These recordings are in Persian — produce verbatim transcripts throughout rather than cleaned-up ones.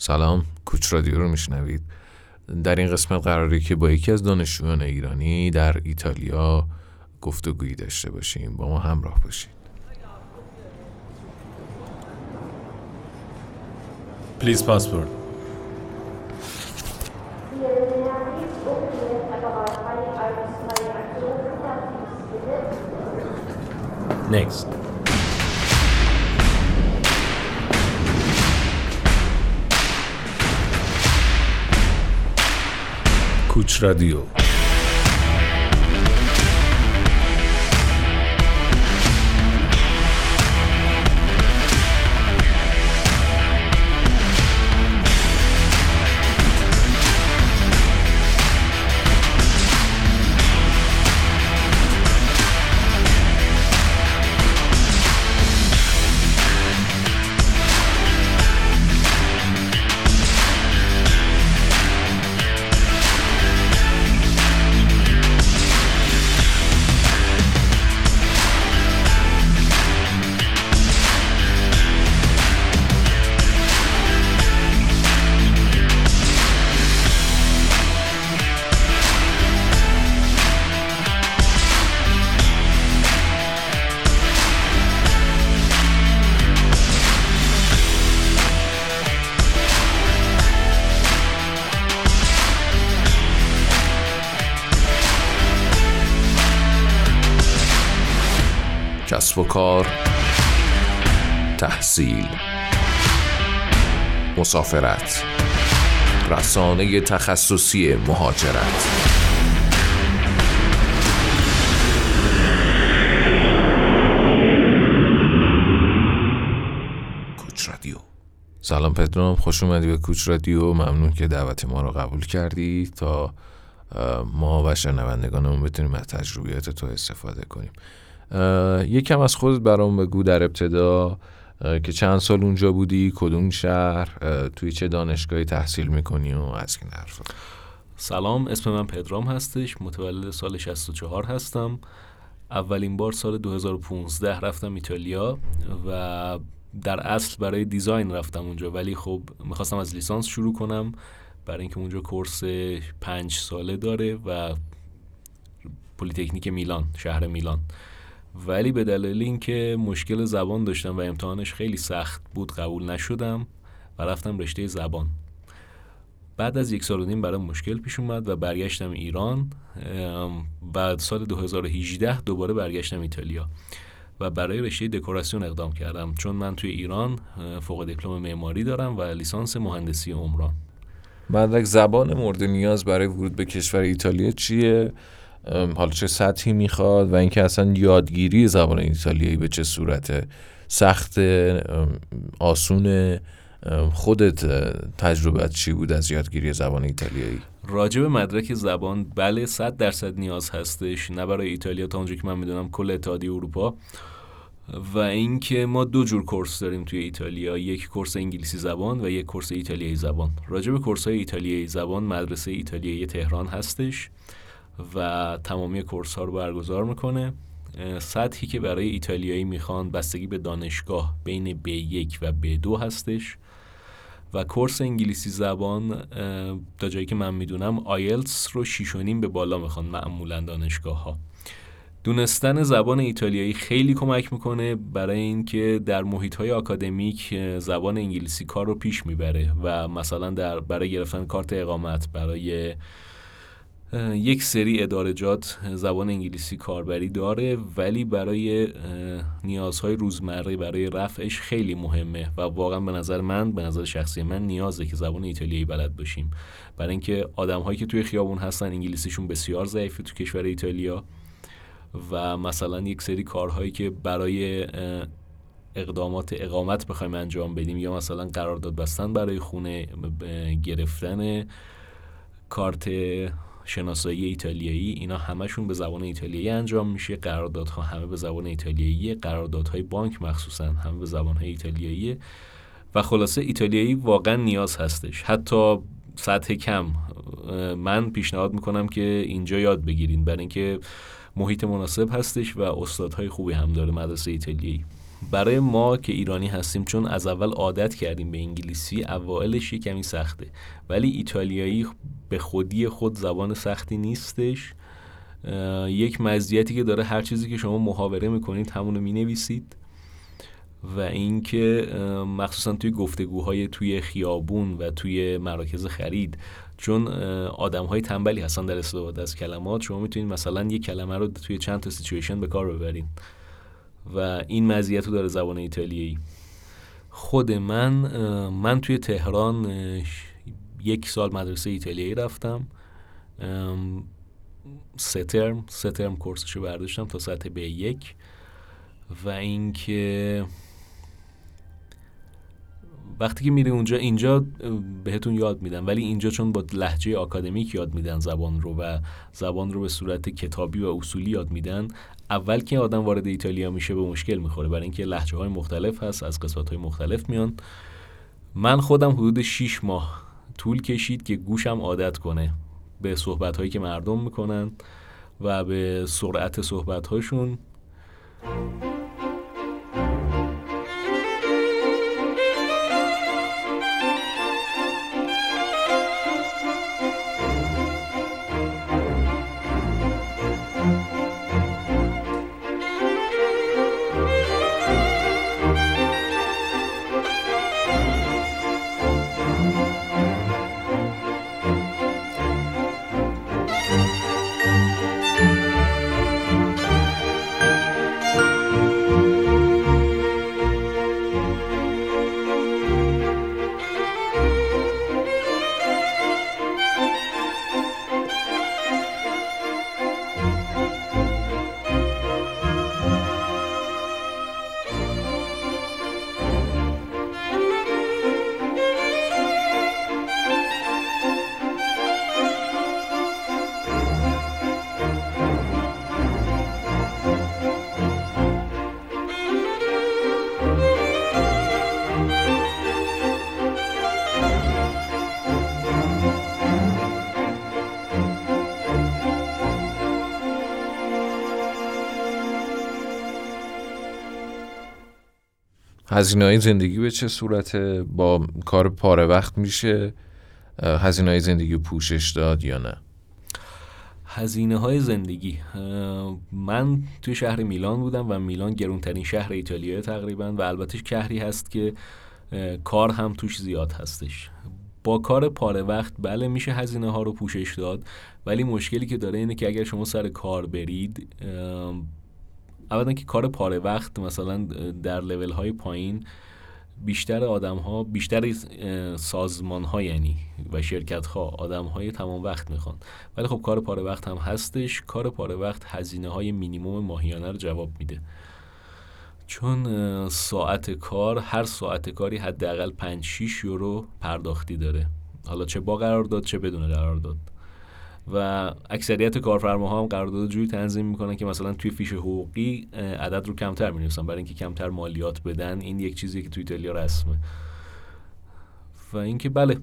سلام، کوچ رادیو رو میشنوید. در این قسمت قراره که با یکی از دانشجویان ایرانی در ایتالیا گفتگویی داشته باشیم. با ما همراه باشید. Please passport. Next. کوچ رادیو. کسب و کار، تحصیل، مسافرت، رسانه تخصصی مهاجرت. کوچ رادیو. سلام پدرام، خوش اومدی به کوچ رادیو. ممنون که دعوت ما رو قبول کردی تا ما و شنوندگانمون بتونیم از تجربیات تو استفاده کنیم. یکم از خودت برام بگو در ابتدا که چند سال اونجا بودی، کدوم شهر، توی چه دانشگاهی تحصیل میکنی و از این حرفا. سلام، اسم من پدرام هستش، متولد سال شصت و چهار هستم. اولین بار سال دو هزار و پانزده رفتم ایتالیا و در اصل برای دیزاین رفتم اونجا، ولی خب میخواستم از لیسانس شروع کنم برای اینکه اونجا کورس پنج ساله داره و پلیتکنیک میلان، شهر میلان، ولی به دلیل اینکه مشکل زبان داشتم و امتحانش خیلی سخت بود قبول نشدم و رفتم رشته زبان. بعد از یک سال و نیم برام مشکل پیش اومد و برگشتم ایران. بعد سال دو هزار و هجده دوباره برگشتم ایتالیا و برای رشته دکوراسیون اقدام کردم، چون من توی ایران فوق دیپلم معماری دارم و لیسانس مهندسی عمران. مدرک زبان مورد نیاز برای ورود به کشور ایتالیا چیه؟ حالا چه سطحی میخواد و اینکه اصلا یادگیری زبان ایتالیایی به چه صورته؟ سخت، آسونه، خودت تجربت چی بود از یادگیری زبان ایتالیایی؟ راجع به مدرک زبان بله صد درصد نیاز هستش، نه برای ایتالیا تا اونجا که من میدونم کل اتحادیه اروپا. و اینکه ما دو جور کورس داریم توی ایتالیا، یک کورس انگلیسی زبان و یک کورس ایتالیایی زبان. راجع به کورس‌های ایتالیایی زبان مدرسه ایتالیایی تهران هستش و تمامی کورس ها رو برگزار میکنه. سطحی که برای ایتالیایی میخوان بستگی به دانشگاه بین بی یک و بی دو هستش. و کورس انگلیسی زبان تا جایی که من میدونم آیلتس رو شش و نیم به بالا میخوان معمولا دانشگاه ها. دونستن زبان ایتالیایی خیلی کمک میکنه برای اینکه در محیط های آکادمیک زبان انگلیسی کار رو پیش میبره و مثلا در برای گرفتن کارت اقامت، برای یک سری ادارجات زبان انگلیسی کاربری داره، ولی برای نیازهای روزمره برای رفعش خیلی مهمه و واقعا به نظر من، به نظر شخصی من نیازه که زبان ایتالیایی بلد باشیم، برای اینکه آدم‌هایی که توی خیابون هستن انگلیسیشون بسیار ضعیفه تو کشور ایتالیا و مثلا یک سری کارهایی که برای اقدامات اقامت بخوایم انجام بدیم یا مثلا قرارداد بستن برای خونه، گرفتن کارت شناسایی ایتالیایی، اینا همشون به زبان ایتالیایی انجام میشه. قراردادها همه به زبان ایتالیایی، قراردادهای بانک مخصوصا همه به زبانهای ایتالیایی و خلاصه ایتالیایی واقعا نیاز هستش. حتی سطح کم من پیشنهاد میکنم که اینجا یاد بگیرین، برای اینکه محیط مناسب هستش و استادهای خوبی هم داره مدرسه ایتالیایی. برای ما که ایرانی هستیم چون از اول عادت کردیم به انگلیسی، اوائلش یه کمی سخته، ولی ایتالیایی به خودی خود زبان سختی نیستش. یک مزیتی که داره، هر چیزی که شما محاوره میکنید همونو مینویسید، و اینکه مخصوصا توی گفتگوهای توی خیابون و توی مراکز خرید، چون آدم‌های تنبلی هستن در استفاده از کلمات، شما میتونید مثلا یک کلمه رو توی چند تا سیچویشن به کار ببرید و این مزیت رو داره زبان ایتالیایی. خود من من توی تهران یک سال مدرسه ایتالیایی رفتم، سه ترم سه ترم کورسشو برداشتم تا سطح بی یک، و اینکه وقتی که میری اونجا، اینجا بهتون یاد میدن، ولی اینجا چون با لهجه آکادمیک یاد میدن زبان رو و زبان رو به صورت کتابی و اصولی یاد میدن، اول که آدم وارد ایتالیا میشه به مشکل میخوره، برای اینکه لهجه های مختلف هست، از قسمت های مختلف میان. من خودم حدود شش ماه طول کشید که گوشم عادت کنه به صحبت هایی که مردم میکنن و به سرعت صحبت هاشون. هزینه‌های زندگی به چه صورته؟ با کار پاره وقت میشه هزینه‌های زندگی پوشش داد یا نه؟ هزینه‌های زندگی، من توی شهر میلان بودم و میلان گرانترین شهر ایتالیا تقریبا، و البته شهری هست که کار هم توش زیاد هستش. با کار پاره وقت بله میشه هزینه ها رو پوشش داد، ولی مشکلی که داره اینه که اگر شما سر کار برید، اولا که کار پاره وقت مثلا در لول های پایین بیشتر آدم ها، بیشتر سازمان ها یعنی و شرکت ها آدم های تمام وقت میخوان، ولی خب کار پاره وقت هم هستش. کار پاره وقت هزینه های مینیمم ماهیانه رو جواب میده، چون ساعت کار، هر ساعت کاری حداقل پنج شش یورو پرداختی داره، حالا چه با قرارداد چه بدون قرارداد. و اکثریت کارفرماها هم قرارداد جوری تنظیم میکنن که مثلا توی فیش حقوقی عدد رو کمتر می‌نویسن برای اینکه کمتر مالیات بدن. این یک چیزیه که توی ایتالیا رسمه. و اینکه بله،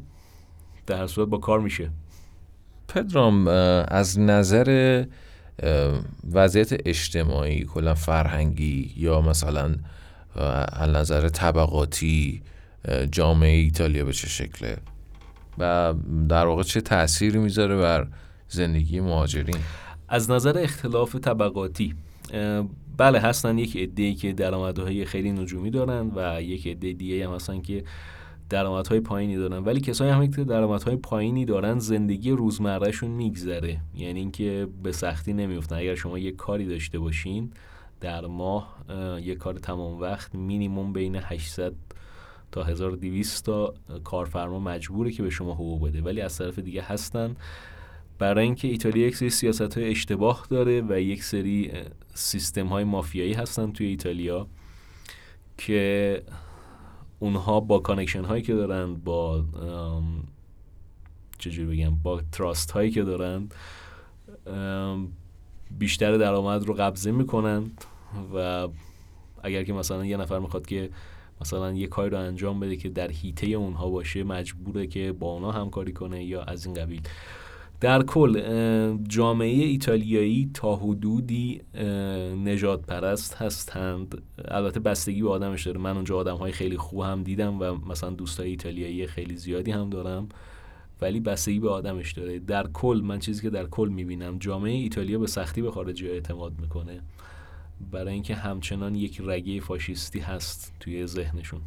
در هر صورت با کار میشه. پدرام، از نظر وضعیت اجتماعی کلا فرهنگی یا مثلا از نظر طبقاتی جامعه ایتالیا به چه شکله و در واقع چه تأثیری میذاره بر زندگی مهاجرین؟ از نظر اختلاف طبقاتی بله، هستن یک عده‌ای که درآمدهای خیلی نجومی دارن و یک عده دیگه هم هستن که درآمدهای پایینی دارن، ولی کسایی هم که درآمدهای پایینی دارن زندگی روزمرهشون میگذره، یعنی اینکه به سختی نمیافتن. اگر شما یک کاری داشته باشین در ماه، یک کار تمام وقت، مینیمم بین هشتصد تا هزار و دویست تا کارفرما مجبوره که به شما حقوق بده، ولی از طرف دیگه هستن، برای اینکه ایتالیا یک سری سیاست‌های اشتباه داره و یک سری سیستم‌های مافیایی هستن توی ایتالیا که اونها با کانکشن هایی که دارن، با چجوری بگم، با تراست هایی که دارن بیشتر درآمد رو قبضه میکنند. و اگر که مثلا یه نفر میخواد که مثلا یه کاری رو انجام بده که در حیطه اونها باشه، مجبوره که با اونا همکاری کنه یا از این قبیل. در کل جامعه ایتالیایی تا حدودی نجات پرست هستند، البته بستگی به آدمش داره. من اونجا آدم‌های خیلی خوب هم دیدم و مثلا دوستای ایتالیایی خیلی زیادی هم دارم، ولی بستگی به آدمش داره. در کل من چیزی که در کل می‌بینم، جامعه ایتالیا به سختی به خارجی‌ها اعتماد میکنه، برای اینکه همچنان یک رگه فاشیستی هست توی ذهنشون.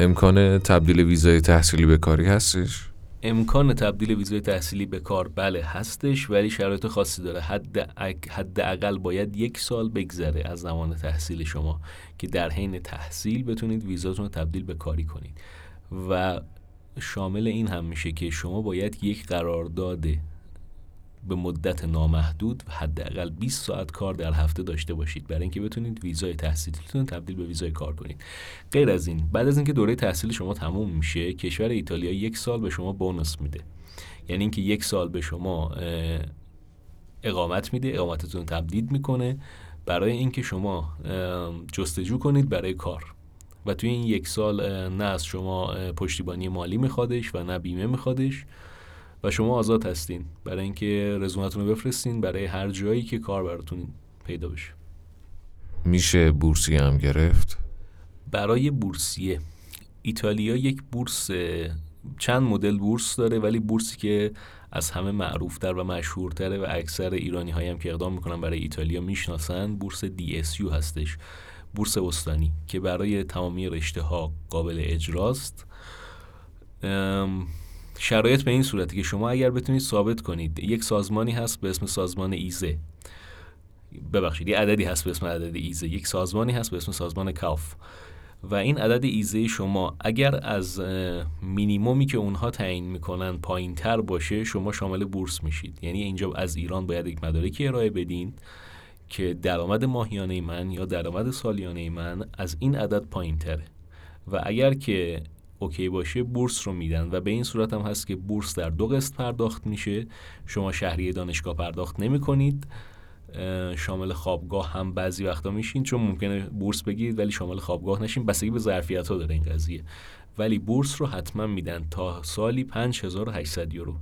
امکان تبدیل ویزای تحصیلی به کاری هستش؟ امکان تبدیل ویزای تحصیلی به کار بله هستش، ولی شرایط خاصی داره. حد حداقل باید یک سال بگذره از زمان تحصیل شما که در حین تحصیل بتونید ویزاتون رو تبدیل به کاری کنید و شامل این هم میشه که شما باید یک قرارداد به مدت نامحدود و حداقل بیست ساعت کار در هفته داشته باشید برای اینکه بتونید ویزای تحصیلتون تبدیل به ویزای کار کنید. غیر از این، بعد از اینکه دوره تحصیل شما تموم میشه، کشور ایتالیا یک سال به شما بونوس میده، یعنی اینکه یک سال به شما اقامت میده، اقامتتون تمدید میکنه برای اینکه شما جستجو کنید برای کار و توی این یک سال نه از شما پشتیبانی مالی میخوادش و نه بیمه میخوادش و شما آزاد هستین برای اینکه رزومتون رو بفرستین برای هر جایی که کار براتون پیدا بشه. میشه بورسیه هم گرفت؟ برای بورسیه ایتالیا یک بورس، چند مدل بورس داره، ولی بورسی که از همه معروفتر و مشهورتره و اکثر ایرانی هایی هم که اقدام میکنن برای ایتالیا میشناسن، بورس دی اس یو هستش، بورس استانی که برای تمامی رشته ها قابل اجراست. ام شرایط به این صورتی که شما اگر بتونید ثابت کنید، یک سازمانی هست به اسم سازمان ایزه، ببخشید یک عددی هست به اسم عدد ایزه، یک سازمانی هست به اسم سازمان کاف و این عدد ایزه شما اگر از مینیمومی که اونها تعیین میکنن پایین تر باشه، شما شامل بورس میشید. یعنی اینجا از ایران باید یک مدارکی ارائه بدین که درآمد ماهیانه من یا درآمد سالیانه من از این عدد پایین‌تره و اگر که اوکی باشه بورس رو میدن و به این صورت هم هست که بورس در دو قسط پرداخت میشه، شما شهریه دانشگاه پرداخت نمی کنید، شامل خوابگاه هم بعضی وقتا میشین چون ممکنه بورس بگیرید ولی شامل خوابگاه نشین، بستگی به ظرفیت ها داره این قضیه، ولی بورس رو حتما میدن تا سالی پنج هزار و هشتصد یورو.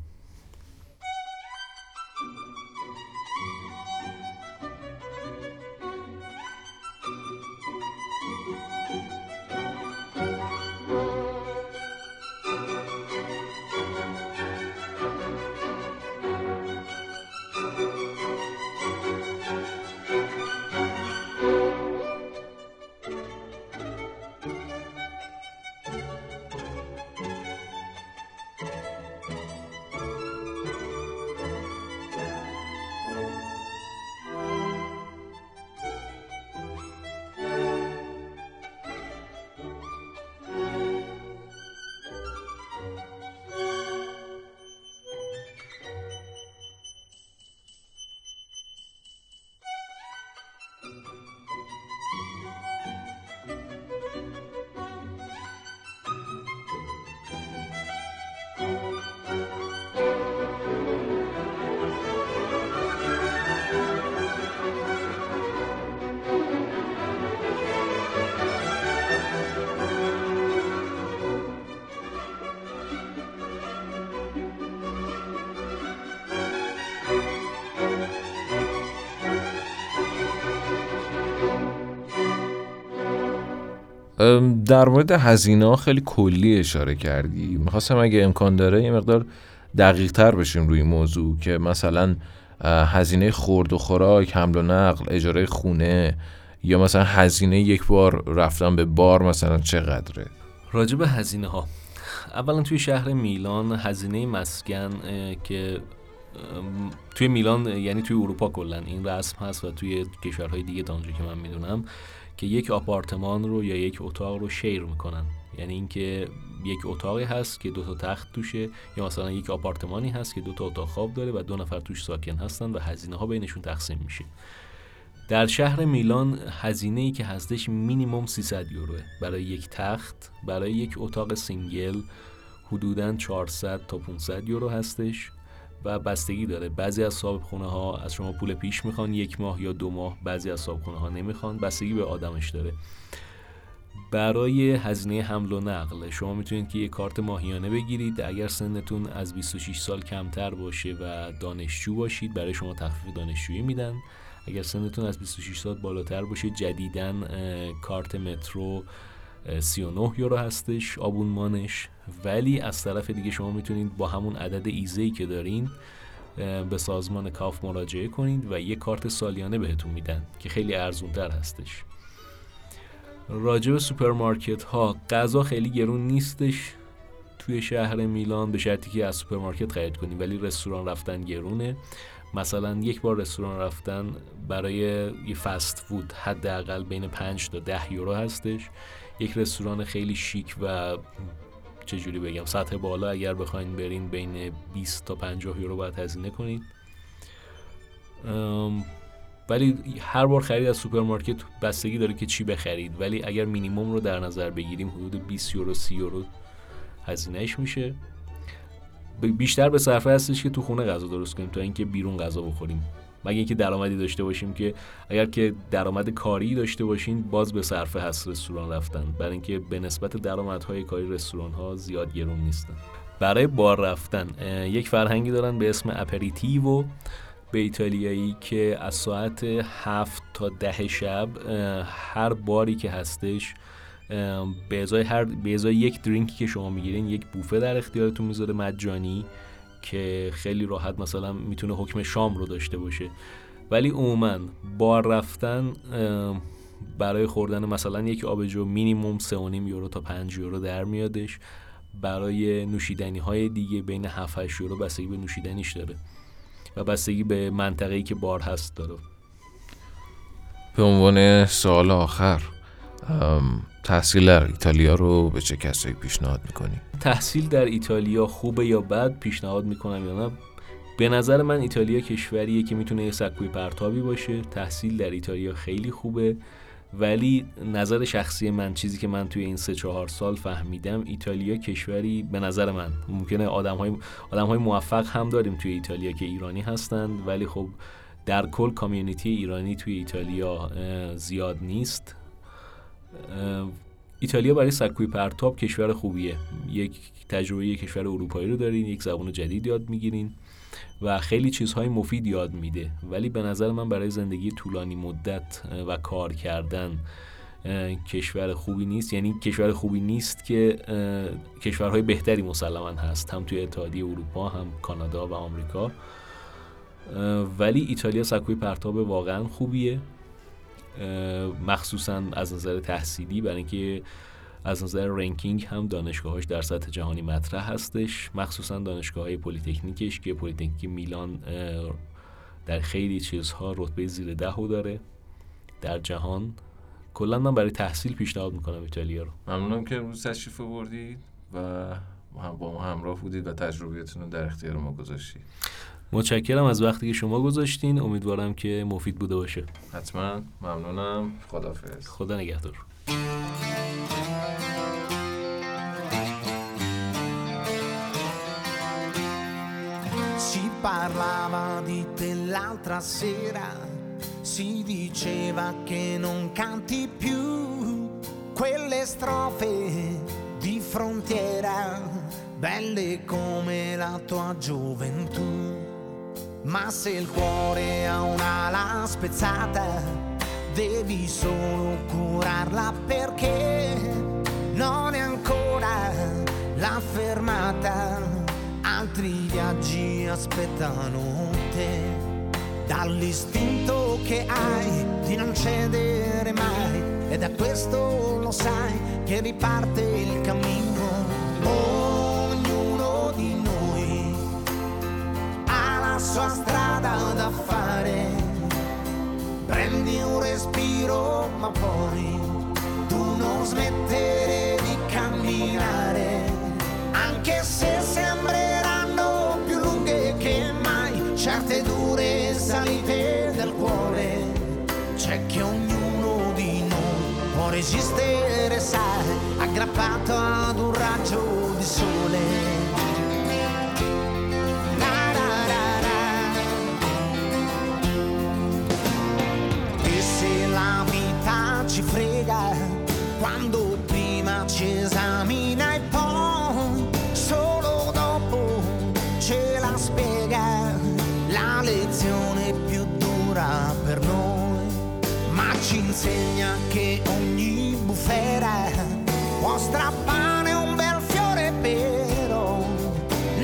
در مورد هزینه‌ها خیلی کلی اشاره کردی، میخواستم اگه امکان داره یه مقدار دقیق تر بشیم روی موضوع که مثلا هزینه خورد و خوراک، حمل و نقل، اجاره خونه یا مثلا هزینه یک بار رفتن به بار مثلا چقدره؟ راجع به هزینه ها، اولا توی شهر میلان هزینه مسکن که توی میلان یعنی توی اروپا کلن این رسم هست و توی کشورهای دیگه تا اونجا که من میدونم که یک آپارتمان رو یا یک اتاق رو شیر میکنن، یعنی اینکه یک اتاقی هست که دو تا تخت توشه یا مثلا یک آپارتمانی هست که دو تا اتاق خواب داره و دو نفر توش ساکن هستن و هزینه ها بینشون تقسیم میشه. در شهر میلان هزینه‌ای که هستش مینیمم سیصد یوروه برای یک تخت، برای یک اتاق سینگل حدوداً چهارصد تا پانصد یورو هستش و بستگی داره. بعضی از صاحبخونه ها از شما پول پیش میخوان یک ماه یا دو ماه، بعضی از صاحبخونه ها نمیخوان، بستگی به آدمش داره. برای هزینه حمل و نقل شما میتونید که یک کارت ماهیانه بگیرید، اگر سنتون از بیست و شش سال کمتر باشه و دانشجو باشید برای شما تخفیف دانشجویی میدن، اگر سنتون از بیست و شش سال بالاتر باشه جدیداً کارت مترو سی و نه یورو هستش آبونمانش، ولی از طرف دیگه شما میتونید با همون عدد ایزه‌ای که دارین به سازمان کاف مراجعه کنید و یه کارت سالیانه بهتون میدن که خیلی ارزونتر هستش. راجع به سوپرمارکت ها، غذا خیلی گرون نیستش توی شهر میلان به شرطی که از سوپرمارکت خرید کنید، ولی رستوران رفتن گرونه. مثلا یک بار رستوران رفتن برای یه فست فود حداقل بین پنج تا ده یورو هستش. یک رستوران خیلی شیک و چجوری بگم سطح بالا اگر بخواین برین بین بیست تا پنجاه یورو باید هزینه کنید، ولی هر بار خرید از سوپرمارکت بستگی داره که چی بخرید، ولی اگر مینیمم رو در نظر بگیریم حدود بیست یورو سی یورو هزینهش میشه. بیشتر به صرفه هستش که تو خونه غذا درست کنیم تا اینکه بیرون غذا بخوریم، مگه اینکه درآمدی داشته باشیم، که اگر که درآمد کاری داشته باشین باز به صرفه هست رستوران رفتن، برای اینکه به نسبت درآمدهای کاری رستوران ها زیاد گرون نیستن. برای بار رفتن یک فرهنگی دارن به اسم اپریتیو به ایتالیایی که از ساعت هفت تا ده شب هر باری که هستش به ازای هر به ازای یک درینکی که شما میگیرین یک بوفه در اختیارتون میذاره مجانی که خیلی راحت مثلا میتونه حکم شام رو داشته باشه. ولی عموما بار رفتن برای خوردن مثلا یک آبجو مینیمم سه و نیم یورو تا پنج یورو در میادش، برای نوشیدنی های دیگه بین هفت هشت یورو بستگی به نوشیدنیش داره و بستگی به منطقه‌ای که بار هست داره. به عنوان سوال آخر، تحصیل در ایتالیا رو به چه کسایی پیشنهاد میکنی؟ تحصیل در ایتالیا خوبه یا بد پیشنهاد میکنم یا نه؟ به نظر من ایتالیا کشوریه که میتونه یه سکوی پرتابی باشه. تحصیل در ایتالیا خیلی خوبه، ولی نظر شخصی من، چیزی که من توی این سه چهار سال فهمیدم، ایتالیا کشوری به نظر من، ممکنه آدم‌های آدم‌های موفق هم داریم توی ایتالیا که ایرانی هستند، ولی خب در کل کامیونیتی ایرانی توی ایتالیا زیاد نیست. ایتالیا برای سکوی پرتاب کشور خوبیه. یک تجربه کشور اروپایی رو دارین، یک زبان جدید یاد میگیرین و خیلی چیزهای مفید یاد میده، ولی به نظر من برای زندگی طولانی مدت و کار کردن کشور خوبی نیست. یعنی کشور خوبی نیست که کشورهای بهتری مسلماً هست، هم توی اتحادیه اروپا، هم کانادا و آمریکا، ولی ایتالیا سکوی پرتاب واقعاً خوبیه، مخصوصاً از نظر تحصیلی، برای اینکه از نظر رنکینگ هم دانشگاهاش در سطح جهانی مطرح هستش، مخصوصاً دانشگاه‌های پلی‌تکنیکش که پلی‌تکنیک میلان در خیلی چیزها رتبه زیر ده رو داره در جهان. کلاً من برای تحصیل پیشنهاد میکنم ایتالیا رو. ممنونم که امروز تشریف آوردید و با ما همراه بودید و تجربیاتتون رو در اختیار ما گذاشتید. متشکرم از وقتی که شما گذاشتین. امیدوارم که مفید بوده باشه. حتما. ممنونم. خداحافظ. خدا نگهدار. Si parlava di te l'altra sera, si diceva che non canti più quelle strofe di frontiera, belle come la tua gioventù. Ma se il cuore ha un'ala spezzata, devi solo curarla perché non è ancora la fermata. Altri viaggi aspettano te, dall'istinto che hai di non cedere mai, e da questo lo sai che riparte il cammino. Ognuno di noi ha la sua strada da fare, prendi un respiro ma poi tu non smettere di camminare, anche se sembrerai certe dure salite del cuore. C'è che ognuno di noi può resistere, sai, aggrappato ad un raggio di sole. La, la, la, la. E se la vita ci frega, quando prima ci esamina e poi solo dopo ce la spiega, la lezione più dura per noi, ma ci insegna che ogni bufera può strappare un bel fiore vero,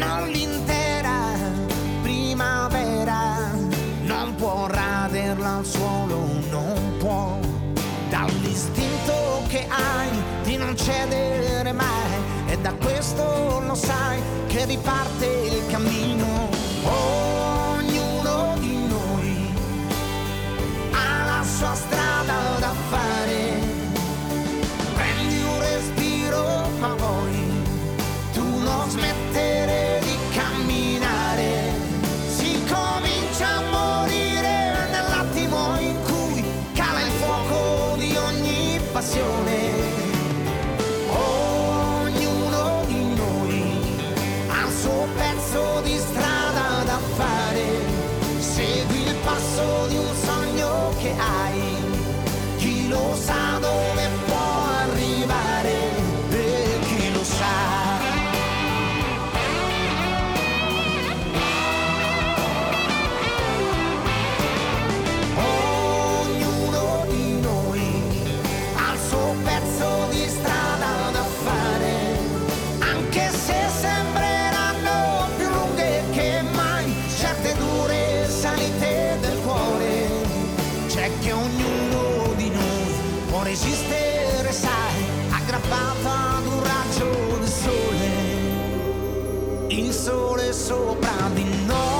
non l'intera primavera, non può raderla al suolo, non può, dall'istinto che hai di non cedere mai, e da questo lo sai che riparte il cammino. Oh, sua strada da fare, prendi un respiro ma poi tu non smettere di camminare, si comincia a morire nell'attimo in cui cala il fuoco di ogni passione. Ognuno di noi ha il suo pezzo di strada da fare, segui il passo di un sogno che hai, lo sa dove può arrivare e chi lo sa. Ognuno di noi ha il suo pezzo di strada da fare, anche se sembreranno più lunghe che mai certe dure salite del cuore. C'è che ognuno può resistere, sai, aggrappato ad un raggio di sole, il sole sopra di noi.